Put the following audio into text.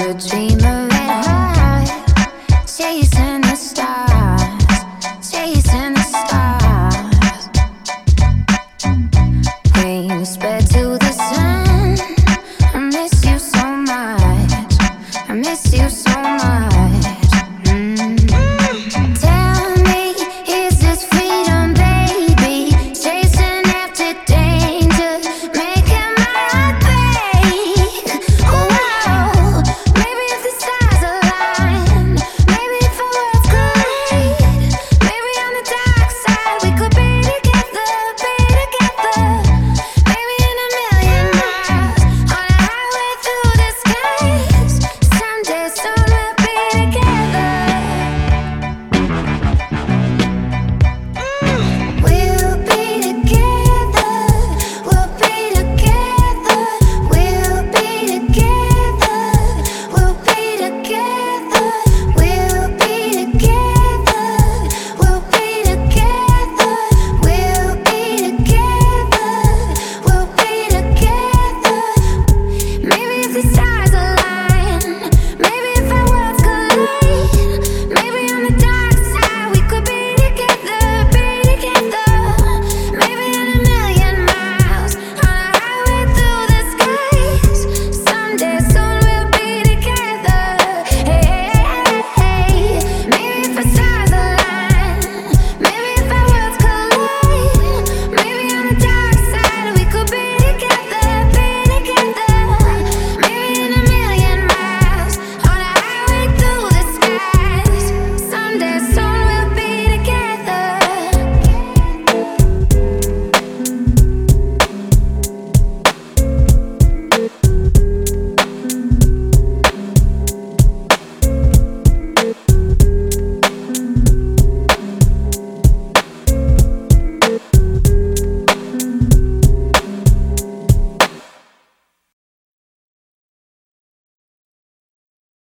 a dream.